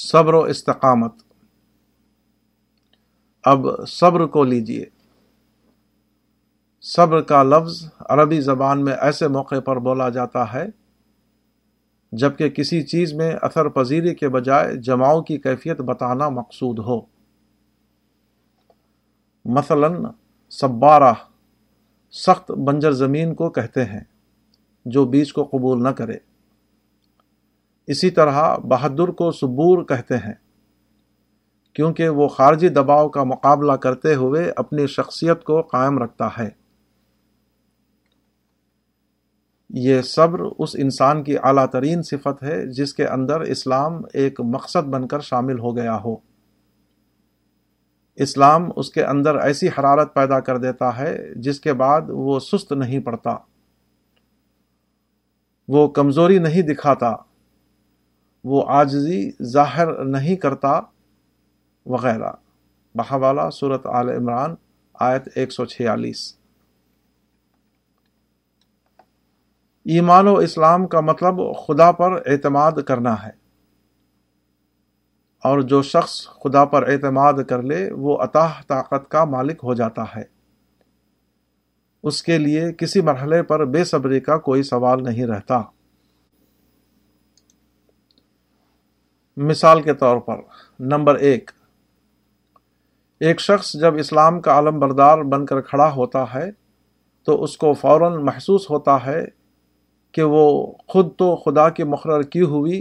صبر و استقامت۔ اب صبر کو لیجئے۔ صبر کا لفظ عربی زبان میں ایسے موقع پر بولا جاتا ہے جبکہ کسی چیز میں اثر پذیری کے بجائے جماؤ کی کیفیت بتانا مقصود ہو۔ مثلا صبارہ سخت بنجر زمین کو کہتے ہیں جو بیج کو قبول نہ کرے۔ اسی طرح بہادر کو صبور کہتے ہیں کیونکہ وہ خارجی دباؤ کا مقابلہ کرتے ہوئے اپنی شخصیت کو قائم رکھتا ہے۔ یہ صبر اس انسان کی اعلیٰ ترین صفت ہے جس کے اندر اسلام ایک مقصد بن کر شامل ہو گیا ہو۔ اسلام اس کے اندر ایسی حرارت پیدا کر دیتا ہے جس کے بعد وہ سست نہیں پڑتا، وہ کمزوری نہیں دکھاتا، وہ عاجزی ظاہر نہیں کرتا وغیرہ۔ بحوالہ سورۃ آل عمران آیت 146۔ ایمان و اسلام کا مطلب خدا پر اعتماد کرنا ہے، اور جو شخص خدا پر اعتماد کر لے وہ عطا طاقت کا مالک ہو جاتا ہے۔ اس کے لیے کسی مرحلے پر بے صبری کا کوئی سوال نہیں رہتا۔ مثال کے طور پر نمبر 1، ایک شخص جب اسلام کا علم بردار بن کر کھڑا ہوتا ہے تو اس کو فوراً محسوس ہوتا ہے کہ وہ خود تو خدا کی مقرر کی ہوئی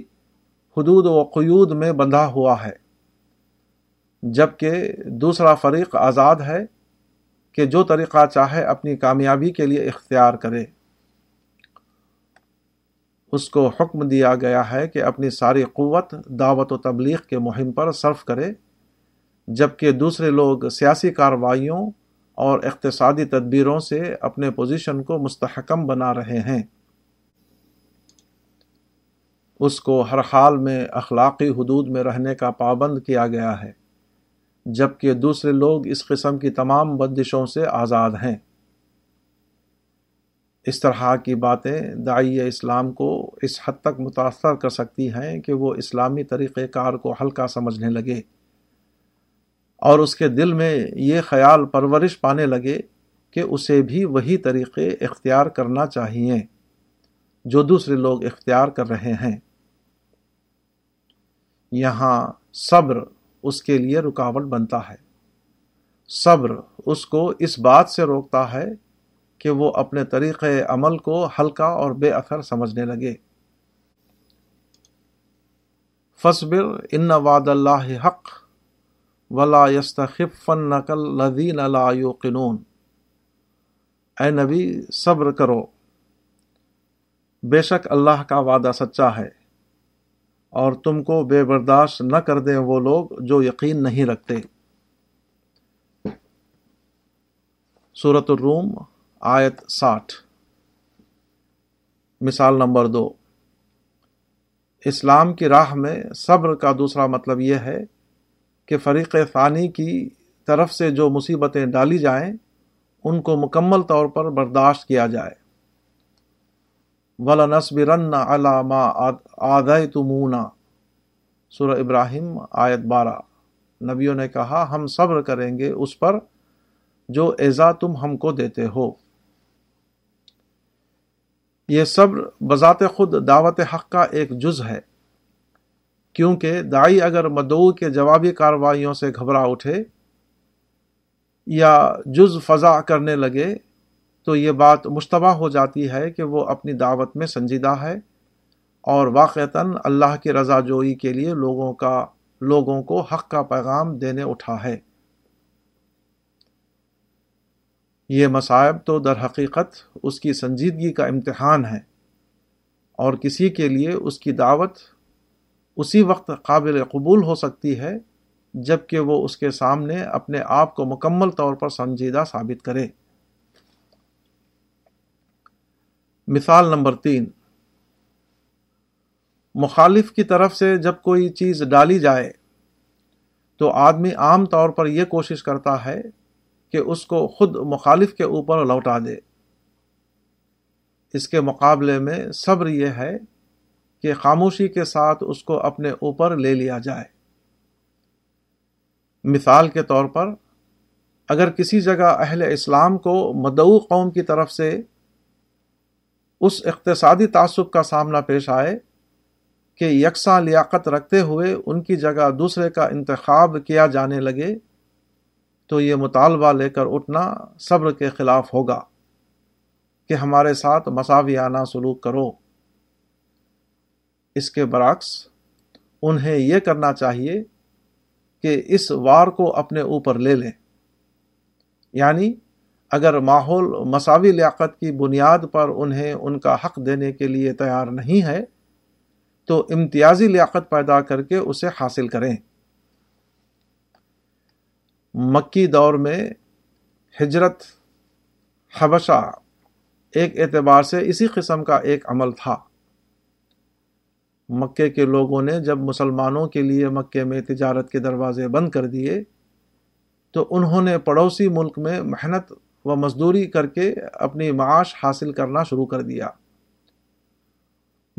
حدود و قیود میں بندھا ہوا ہے، جبکہ دوسرا فریق آزاد ہے کہ جو طریقہ چاہے اپنی کامیابی کے لیے اختیار کرے۔ اس کو حکم دیا گیا ہے کہ اپنی ساری قوت دعوت و تبلیغ کے مہم پر صرف کرے، جبکہ دوسرے لوگ سیاسی کارروائیوں اور اقتصادی تدبیروں سے اپنے پوزیشن کو مستحکم بنا رہے ہیں۔ اس کو ہر حال میں اخلاقی حدود میں رہنے کا پابند کیا گیا ہے، جبکہ دوسرے لوگ اس قسم کی تمام بندشوں سے آزاد ہیں۔ اس طرح کی باتیں داعی اسلام کو اس حد تک متاثر کر سکتی ہیں کہ وہ اسلامی طریقہ کار کو ہلکا سمجھنے لگے اور اس کے دل میں یہ خیال پرورش پانے لگے کہ اسے بھی وہی طریقے اختیار کرنا چاہیے جو دوسرے لوگ اختیار کر رہے ہیں۔ یہاں صبر اس کے لیے رکاوٹ بنتا ہے۔ صبر اس کو اس بات سے روکتا ہے کہ وہ اپنے طریقہ عمل کو ہلکا اور بے اثر سمجھنے لگے۔ فاصبر ان وعد اللہ حق ولا یستخفنک الذین لا یوقنون۔ اے نبی صبر کرو، بے شک اللہ کا وعدہ سچا ہے اور تم کو بے برداشت نہ کر دیں وہ لوگ جو یقین نہیں رکھتے۔ سورۃ الروم آیت 60۔ مثال نمبر 2، اسلام کی راہ میں صبر کا دوسرا مطلب یہ ہے کہ فریق ثانی کی طرف سے جو مصیبتیں ڈالی جائیں ان کو مکمل طور پر برداشت کیا جائے۔ وَلَنَصْبِرَنَّ عَلَى مَا آذَيْتُمُونَا، سورہ ابراہیم آیت 12۔ نبیوں نے کہا ہم صبر کریں گے اس پر جو ایذا تم ہم کو دیتے ہو۔ یہ صبر بذات خود دعوت حق کا ایک جز ہے، کیونکہ داعی اگر مدعو کے جوابی کارروائیوں سے گھبرا اٹھے یا جز فضا کرنے لگے تو یہ بات مشتبہ ہو جاتی ہے کہ وہ اپنی دعوت میں سنجیدہ ہے اور واقعتاً اللہ کی رضا جوئی کے لیے لوگوں کو حق کا پیغام دینے اٹھا ہے۔ یہ مصائب تو در حقیقت اس کی سنجیدگی کا امتحان ہے، اور کسی کے لیے اس کی دعوت اسی وقت قابل قبول ہو سکتی ہے جب کہ وہ اس کے سامنے اپنے آپ کو مکمل طور پر سنجیدہ ثابت کرے۔ مثال نمبر 3، مخالف کی طرف سے جب کوئی چیز ڈالی جائے تو آدمی عام طور پر یہ کوشش کرتا ہے کہ اس کو خود مخالف کے اوپر لوٹا دے۔ اس کے مقابلے میں صبر یہ ہے کہ خاموشی کے ساتھ اس کو اپنے اوپر لے لیا جائے۔ مثال کے طور پر اگر کسی جگہ اہل اسلام کو مدعو قوم کی طرف سے اس اقتصادی تعصب کا سامنا پیش آئے کہ یکساں لیاقت رکھتے ہوئے ان کی جگہ دوسرے کا انتخاب کیا جانے لگے تو یہ مطالبہ لے کر اٹھنا صبر کے خلاف ہوگا کہ ہمارے ساتھ مساویانہ سلوک کرو۔ اس کے برعکس انہیں یہ کرنا چاہیے کہ اس وار کو اپنے اوپر لے لیں، یعنی اگر ماحول مساوی لیاقت کی بنیاد پر انہیں ان کا حق دینے کے لیے تیار نہیں ہے تو امتیازی لیاقت پیدا کر کے اسے حاصل کریں۔ مکی دور میں ہجرت حبشہ ایک اعتبار سے اسی قسم کا ایک عمل تھا۔ مکے کے لوگوں نے جب مسلمانوں کے لیے مکے میں تجارت کے دروازے بند کر دیے تو انہوں نے پڑوسی ملک میں محنت و مزدوری کر کے اپنی معاش حاصل کرنا شروع کر دیا۔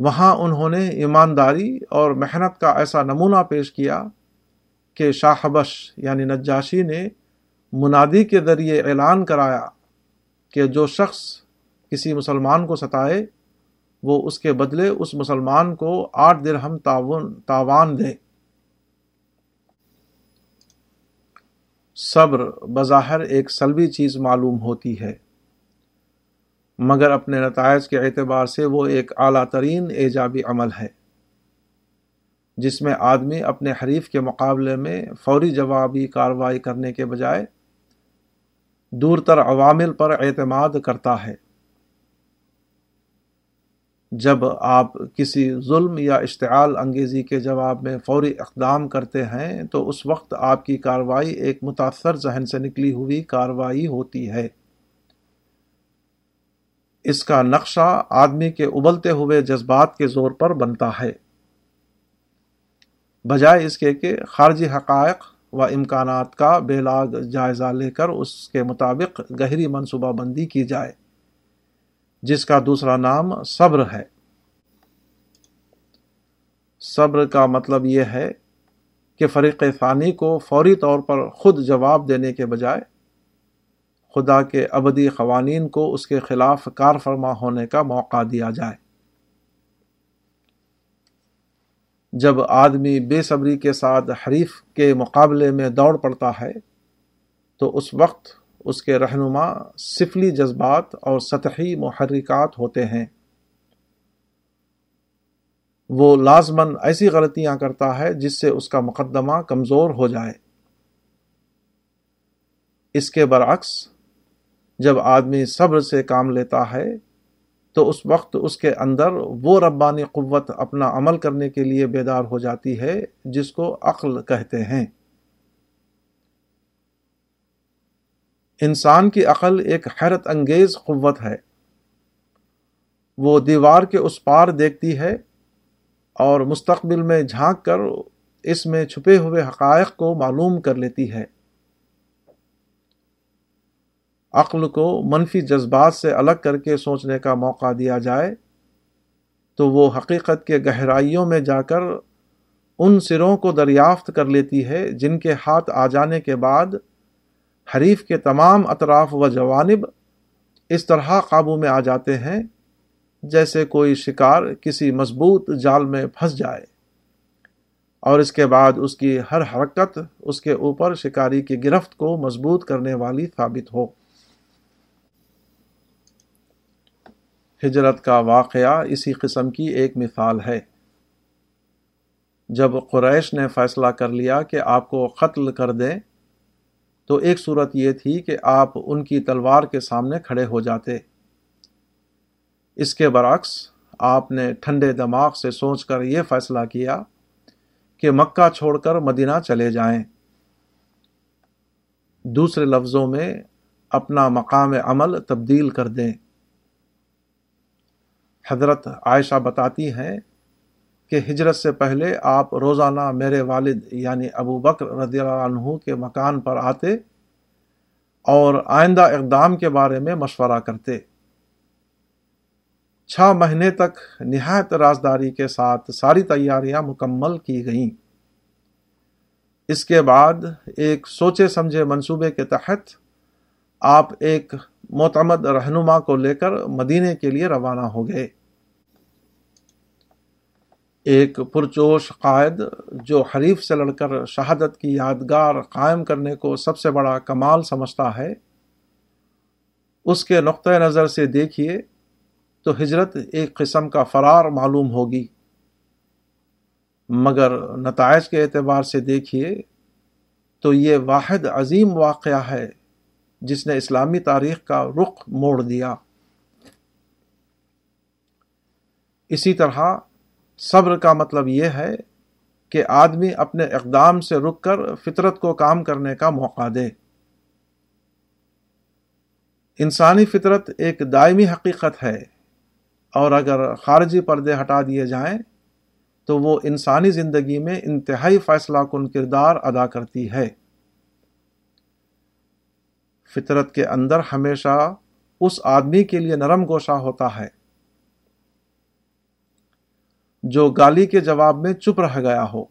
وہاں انہوں نے ایمانداری اور محنت کا ایسا نمونہ پیش کیا کہ شاہ حبش یعنی نجاشی نے منادی کے ذریعے اعلان کرایا کہ جو شخص کسی مسلمان کو ستائے وہ اس کے بدلے اس مسلمان کو 8 درہم تاوان دے۔ صبر بظاہر ایک سلبی چیز معلوم ہوتی ہے مگر اپنے نتائج کے اعتبار سے وہ ایک اعلیٰ ترین ایجابی عمل ہے جس میں آدمی اپنے حریف کے مقابلے میں فوری جوابی کارروائی کرنے کے بجائے دور تر عوامل پر اعتماد کرتا ہے۔ جب آپ کسی ظلم یا اشتعال انگیزی کے جواب میں فوری اقدام کرتے ہیں تو اس وقت آپ کی کارروائی ایک متاثر ذہن سے نکلی ہوئی کارروائی ہوتی ہے۔ اس کا نقشہ آدمی کے ابلتے ہوئے جذبات کے زور پر بنتا ہے بجائے اس کے کہ خارجی حقائق و امکانات کا بے لاگ جائزہ لے کر اس کے مطابق گہری منصوبہ بندی کی جائے جس کا دوسرا نام صبر ہے۔ صبر کا مطلب یہ ہے کہ فریق ثانی کو فوری طور پر خود جواب دینے کے بجائے خدا کے ابدی قوانین کو اس کے خلاف کار فرما ہونے کا موقع دیا جائے۔ جب آدمی بے صبری کے ساتھ حریف کے مقابلے میں دوڑ پڑتا ہے تو اس وقت اس کے رہنما سفلی جذبات اور سطحی محرکات ہوتے ہیں۔ وہ لازماً ایسی غلطیاں کرتا ہے جس سے اس کا مقدمہ کمزور ہو جائے۔ اس کے برعکس جب آدمی صبر سے کام لیتا ہے تو اس وقت اس کے اندر وہ ربانی قوت اپنا عمل کرنے کے لیے بیدار ہو جاتی ہے جس کو عقل کہتے ہیں۔ انسان کی عقل ایک حیرت انگیز قوت ہے۔ وہ دیوار کے اس پار دیکھتی ہے اور مستقبل میں جھانک کر اس میں چھپے ہوئے حقائق کو معلوم کر لیتی ہے۔ عقل کو منفی جذبات سے الگ کر کے سوچنے کا موقع دیا جائے تو وہ حقیقت کے گہرائیوں میں جا کر ان سروں کو دریافت کر لیتی ہے جن کے ہاتھ آ جانے کے بعد حریف کے تمام اطراف و جوانب اس طرح قابو میں آ جاتے ہیں جیسے کوئی شکار کسی مضبوط جال میں پھنس جائے، اور اس کے بعد اس کی ہر حرکت اس کے اوپر شکاری کی گرفت کو مضبوط کرنے والی ثابت ہو۔ ہجرت کا واقعہ اسی قسم کی ایک مثال ہے۔ جب قریش نے فیصلہ کر لیا کہ آپ کو قتل کر دیں تو ایک صورت یہ تھی کہ آپ ان کی تلوار کے سامنے کھڑے ہو جاتے، اس کے برعکس آپ نے ٹھنڈے دماغ سے سوچ کر یہ فیصلہ کیا کہ مکہ چھوڑ کر مدینہ چلے جائیں۔ دوسرے لفظوں میں اپنا مقام عمل تبدیل کر دیں۔ حضرت عائشہ بتاتی ہیں کہ ہجرت سے پہلے آپ روزانہ میرے والد یعنی ابو بکر رضی اللہ عنہ کے مکان پر آتے اور آئندہ اقدام کے بارے میں مشورہ کرتے۔ 6 مہینے تک نہایت رازداری کے ساتھ ساری تیاریاں مکمل کی گئیں۔ اس کے بعد ایک سوچے سمجھے منصوبے کے تحت آپ ایک معتمد رہنما کو لے کر مدینے کے لیے روانہ ہو گئے۔ ایک پرجوش قائد جو حریف سے لڑ کر شہادت کی یادگار قائم کرنے کو سب سے بڑا کمال سمجھتا ہے، اس کے نقطہ نظر سے دیکھیے تو ہجرت ایک قسم کا فرار معلوم ہوگی، مگر نتائج کے اعتبار سے دیکھیے تو یہ واحد عظیم واقعہ ہے جس نے اسلامی تاریخ کا رخ موڑ دیا۔ اسی طرح صبر کا مطلب یہ ہے کہ آدمی اپنے اقدام سے رک کر فطرت کو کام کرنے کا موقع دے۔ انسانی فطرت ایک دائمی حقیقت ہے، اور اگر خارجی پردے ہٹا دیے جائیں تو وہ انسانی زندگی میں انتہائی فیصلہ کن کردار ادا کرتی ہے۔ فطرت کے اندر ہمیشہ اس آدمی کے لیے نرم گوشہ ہوتا ہے جو گالی کے جواب میں چپ رہ گیا ہو۔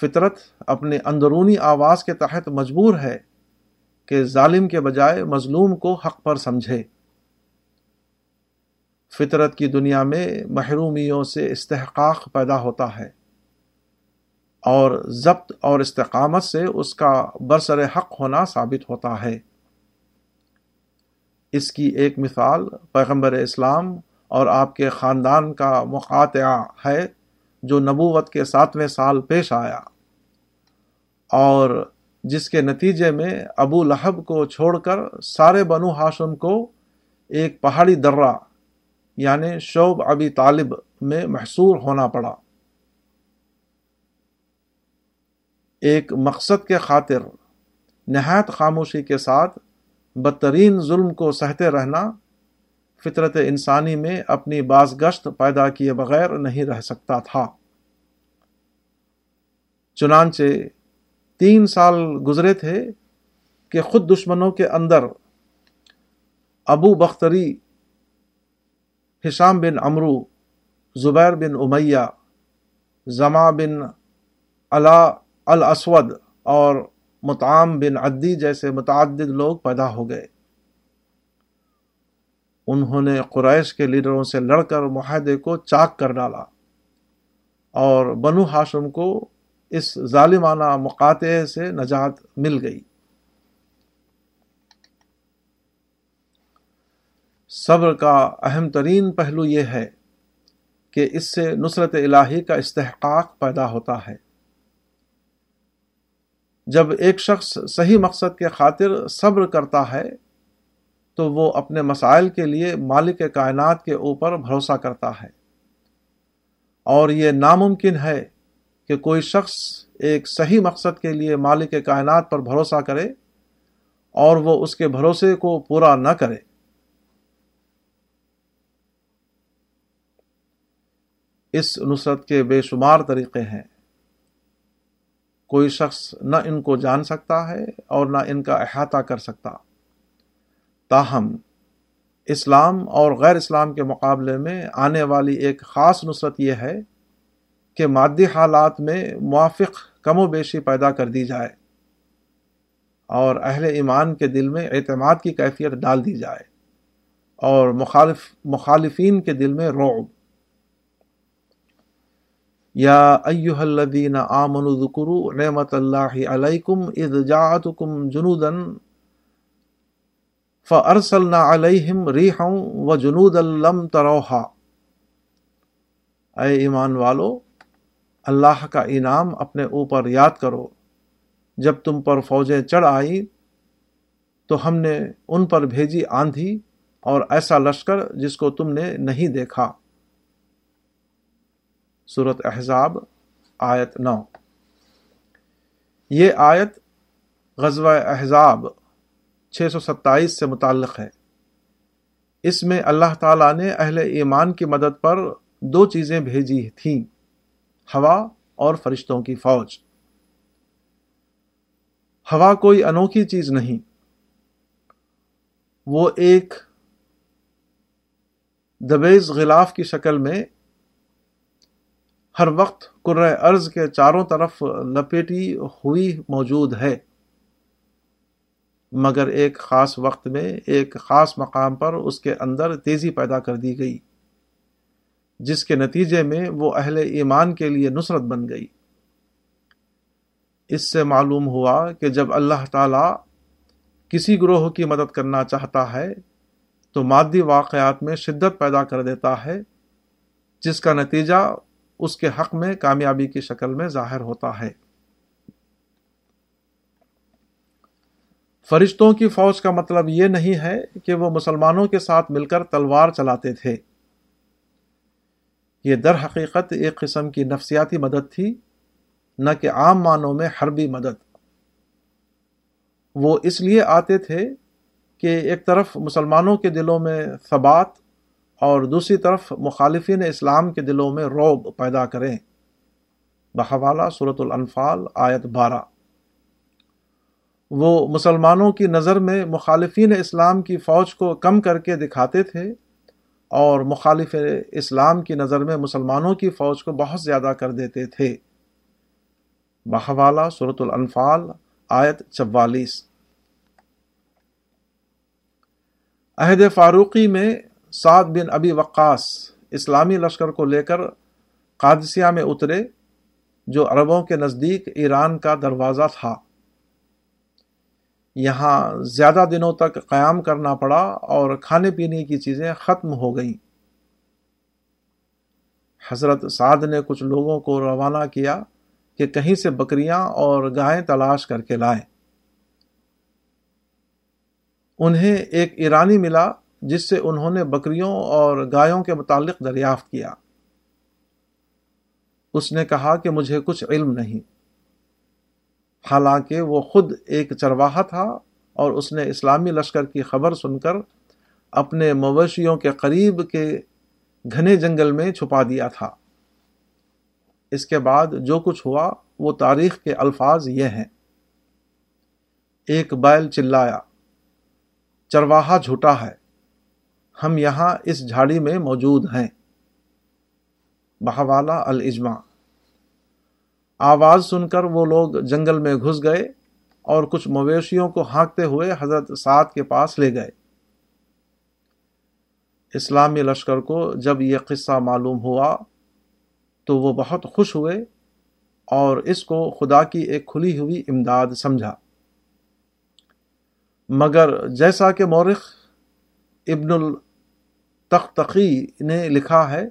فطرت اپنے اندرونی آواز کے تحت مجبور ہے کہ ظالم کے بجائے مظلوم کو حق پر سمجھے۔ فطرت کی دنیا میں محرومیوں سے استحقاق پیدا ہوتا ہے، اور ضبط اور استقامت سے اس کا برسر حق ہونا ثابت ہوتا ہے۔ اس کی ایک مثال پیغمبر اسلام اور آپ کے خاندان کا مقاطعہ ہے جو نبوت کے 7ویں سال پیش آیا، اور جس کے نتیجے میں ابو لہب کو چھوڑ کر سارے بنو ہاشم کو ایک پہاڑی درہ یعنی شعب ابی طالب میں محصور ہونا پڑا۔ ایک مقصد کے خاطر نہایت خاموشی کے ساتھ بدترین ظلم کو سہتے رہنا فطرت انسانی میں اپنی بازگشت پیدا کیے بغیر نہیں رہ سکتا تھا۔ چنانچہ 3 سال گزرے تھے کہ خود دشمنوں کے اندر ابو بختری، حشام بن عمرو، زبیر بن امیہ، زمع بن علاء الاسود اور مطعم بن عدی جیسے متعدد لوگ پیدا ہو گئے۔ انہوں نے قریش کے لیڈروں سے لڑ کر معاہدے کو چاک کر ڈالا، اور بنو ہاشم کو اس ظالمانہ مقاطعے سے نجات مل گئی۔ صبر کا اہم ترین پہلو یہ ہے کہ اس سے نصرت الہی کا استحقاق پیدا ہوتا ہے۔ جب ایک شخص صحیح مقصد کے خاطر صبر کرتا ہے تو وہ اپنے مسائل کے لیے مالک کائنات کے اوپر بھروسہ کرتا ہے، اور یہ ناممکن ہے کہ کوئی شخص ایک صحیح مقصد کے لیے مالک کائنات پر بھروسہ کرے اور وہ اس کے بھروسے کو پورا نہ کرے۔ اس نصرت کے بے شمار طریقے ہیں، کوئی شخص نہ ان کو جان سکتا ہے اور نہ ان کا احاطہ کر سکتا۔ تاہم اسلام اور غیر اسلام کے مقابلے میں آنے والی ایک خاص نصرت یہ ہے کہ مادی حالات میں موافق کم و بیشی پیدا کر دی جائے اور اہل ایمان کے دل میں اعتماد کی کیفیت ڈال دی جائے، اور مخالفین کے دل میں رعب۔ یا ایہا الذین آمنوا اذکروا نعمت اللہ علیکم اذ جاءتکم جنودا فارسلنا علیہم ریحا وجنودا لم تروها۔ اے ایمان والو، اللہ کا انعام اپنے اوپر یاد کرو، جب تم پر فوجیں چڑھ آئیں تو ہم نے ان پر بھیجی آندھی اور ایسا لشکر جس کو تم نے نہیں دیکھا۔ سورۃ احزاب آیت 9۔ یہ آیت غزوہ احزاب 627 سے متعلق ہے۔ اس میں اللہ تعالیٰ نے اہل ایمان کی مدد پر 2 چیزیں بھیجی تھیں، ہوا اور فرشتوں کی فوج۔ ہوا کوئی انوکھی چیز نہیں، وہ ایک دبیز غلاف کی شکل میں ہر وقت کرۂ ارض کے چاروں طرف لپیٹی ہوئی موجود ہے، مگر ایک خاص وقت میں ایک خاص مقام پر اس کے اندر تیزی پیدا کر دی گئی، جس کے نتیجے میں وہ اہل ایمان کے لیے نصرت بن گئی۔ اس سے معلوم ہوا کہ جب اللہ تعالیٰ کسی گروہ کی مدد کرنا چاہتا ہے تو مادی واقعات میں شدت پیدا کر دیتا ہے، جس کا نتیجہ اس کے حق میں کامیابی کی شکل میں ظاہر ہوتا ہے۔ فرشتوں کی فوج کا مطلب یہ نہیں ہے کہ وہ مسلمانوں کے ساتھ مل کر تلوار چلاتے تھے، یہ در حقیقت ایک قسم کی نفسیاتی مدد تھی، نہ کہ عام معنوں میں حربی مدد۔ وہ اس لیے آتے تھے کہ ایک طرف مسلمانوں کے دلوں میں ثبات اور دوسری طرف مخالفین اسلام کے دلوں میں رعب پیدا کریں، بحوالہ سورۃ الانفال آیت 12۔ وہ مسلمانوں کی نظر میں مخالفین اسلام کی فوج کو کم کر کے دکھاتے تھے اور مخالف اسلام کی نظر میں مسلمانوں کی فوج کو بہت زیادہ کر دیتے تھے، بحوالہ سورۃ الانفال آیت 44۔ عہد فاروقی میں سعد بن ابی وقاص اسلامی لشکر کو لے کر قادسیہ میں اترے، جو عربوں کے نزدیک ایران کا دروازہ تھا۔ یہاں زیادہ دنوں تک قیام کرنا پڑا اور کھانے پینے کی چیزیں ختم ہو گئیں۔ حضرت سعد نے کچھ لوگوں کو روانہ کیا کہ کہیں سے بکریاں اور گائیں تلاش کر کے لائیں۔ انہیں ایک ایرانی ملا جس سے انہوں نے بکریوں اور گایوں کے متعلق دریافت کیا۔ اس نے کہا کہ مجھے کچھ علم نہیں، حالانکہ وہ خود ایک چرواہا تھا اور اس نے اسلامی لشکر کی خبر سن کر اپنے مویشیوں کے قریب کے گھنے جنگل میں چھپا دیا تھا۔ اس کے بعد جو کچھ ہوا وہ تاریخ کے الفاظ یہ ہیں: ایک بیل چلایا، چرواہا جھوٹا ہے، ہم یہاں اس جھاڑی میں موجود ہیں، بحوالہ الاجماع۔ آواز سن کر وہ لوگ جنگل میں گھس گئے اور کچھ مویشیوں کو ہانکتے ہوئے حضرت سعد کے پاس لے گئے۔ اسلامی لشکر کو جب یہ قصہ معلوم ہوا تو وہ بہت خوش ہوئے اور اس کو خدا کی ایک کھلی ہوئی امداد سمجھا، مگر جیسا کہ مورخ ابن التختخی نے لکھا ہے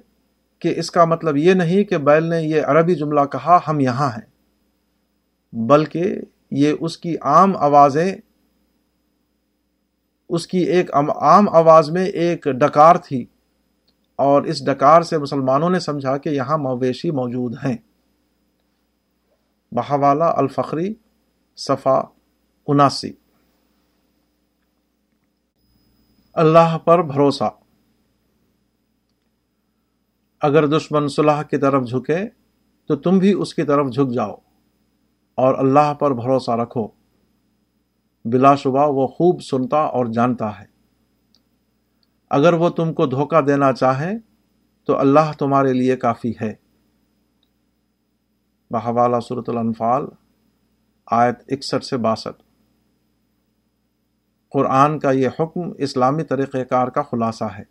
کہ اس کا مطلب یہ نہیں کہ بیل نے یہ عربی جملہ کہا ہم یہاں ہیں، بلکہ یہ اس کی ایک عام آواز میں ایک ڈکار تھی، اور اس ڈکار سے مسلمانوں نے سمجھا کہ یہاں مویشی موجود ہیں، بحوالہ الفخری صفحہ 79۔ اللہ پر بھروسہ۔ اگر دشمن صلح کی طرف جھکے تو تم بھی اس کی طرف جھک جاؤ اور اللہ پر بھروسہ رکھو، بلا شبہ وہ خوب سنتا اور جانتا ہے۔ اگر وہ تم کو دھوکہ دینا چاہیں تو اللہ تمہارے لیے کافی ہے، بحوالہ سورۃ الانفال آیت 61 سے 62۔ قرآن کا یہ حکم اسلامی طریقہ کار کا خلاصہ ہے۔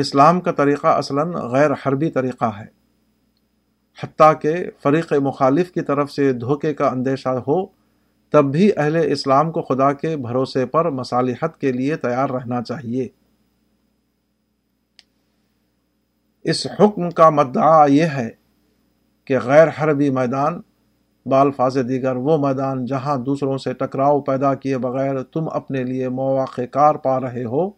اسلام کا طریقہ اصلاً غیر حربی طریقہ ہے، حتیٰ کہ فریق مخالف کی طرف سے دھوکے کا اندیشہ ہو تب بھی اہل اسلام کو خدا کے بھروسے پر مصالحت کے لیے تیار رہنا چاہیے۔ اس حکم کا مدعا یہ ہے کہ غیر حربی میدان، بالفاظ دیگر وہ میدان جہاں دوسروں سے ٹکراؤ پیدا کیے بغیر تم اپنے لیے مواقع کار پا رہے ہو،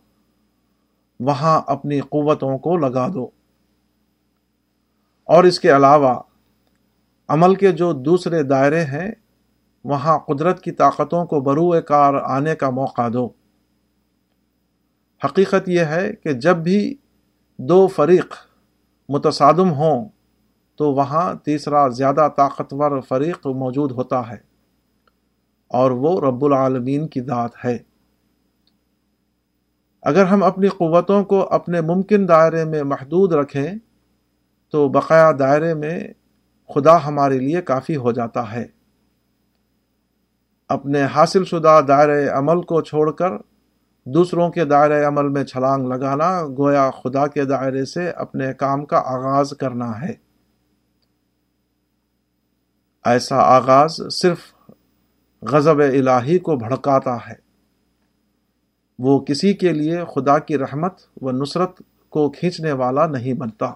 وہاں اپنی قوتوں کو لگا دو، اور اس کے علاوہ عمل کے جو دوسرے دائرے ہیں وہاں قدرت کی طاقتوں کو بروئے کار آنے کا موقع دو۔ حقیقت یہ ہے کہ جب بھی دو فریق متصادم ہوں تو وہاں تیسرا زیادہ طاقتور فریق موجود ہوتا ہے، اور وہ رب العالمین کی ذات ہے۔ اگر ہم اپنی قوتوں کو اپنے ممکن دائرے میں محدود رکھیں تو بقایا دائرے میں خدا ہمارے لیے کافی ہو جاتا ہے۔ اپنے حاصل شدہ دائرۂ عمل کو چھوڑ کر دوسروں کے دائرۂ عمل میں چھلانگ لگانا گویا خدا کے دائرے سے اپنے کام کا آغاز کرنا ہے۔ ایسا آغاز صرف غضب الہی کو بھڑکاتا ہے، وہ کسی کے لیے خدا کی رحمت و نصرت کو کھینچنے والا نہیں بنتا۔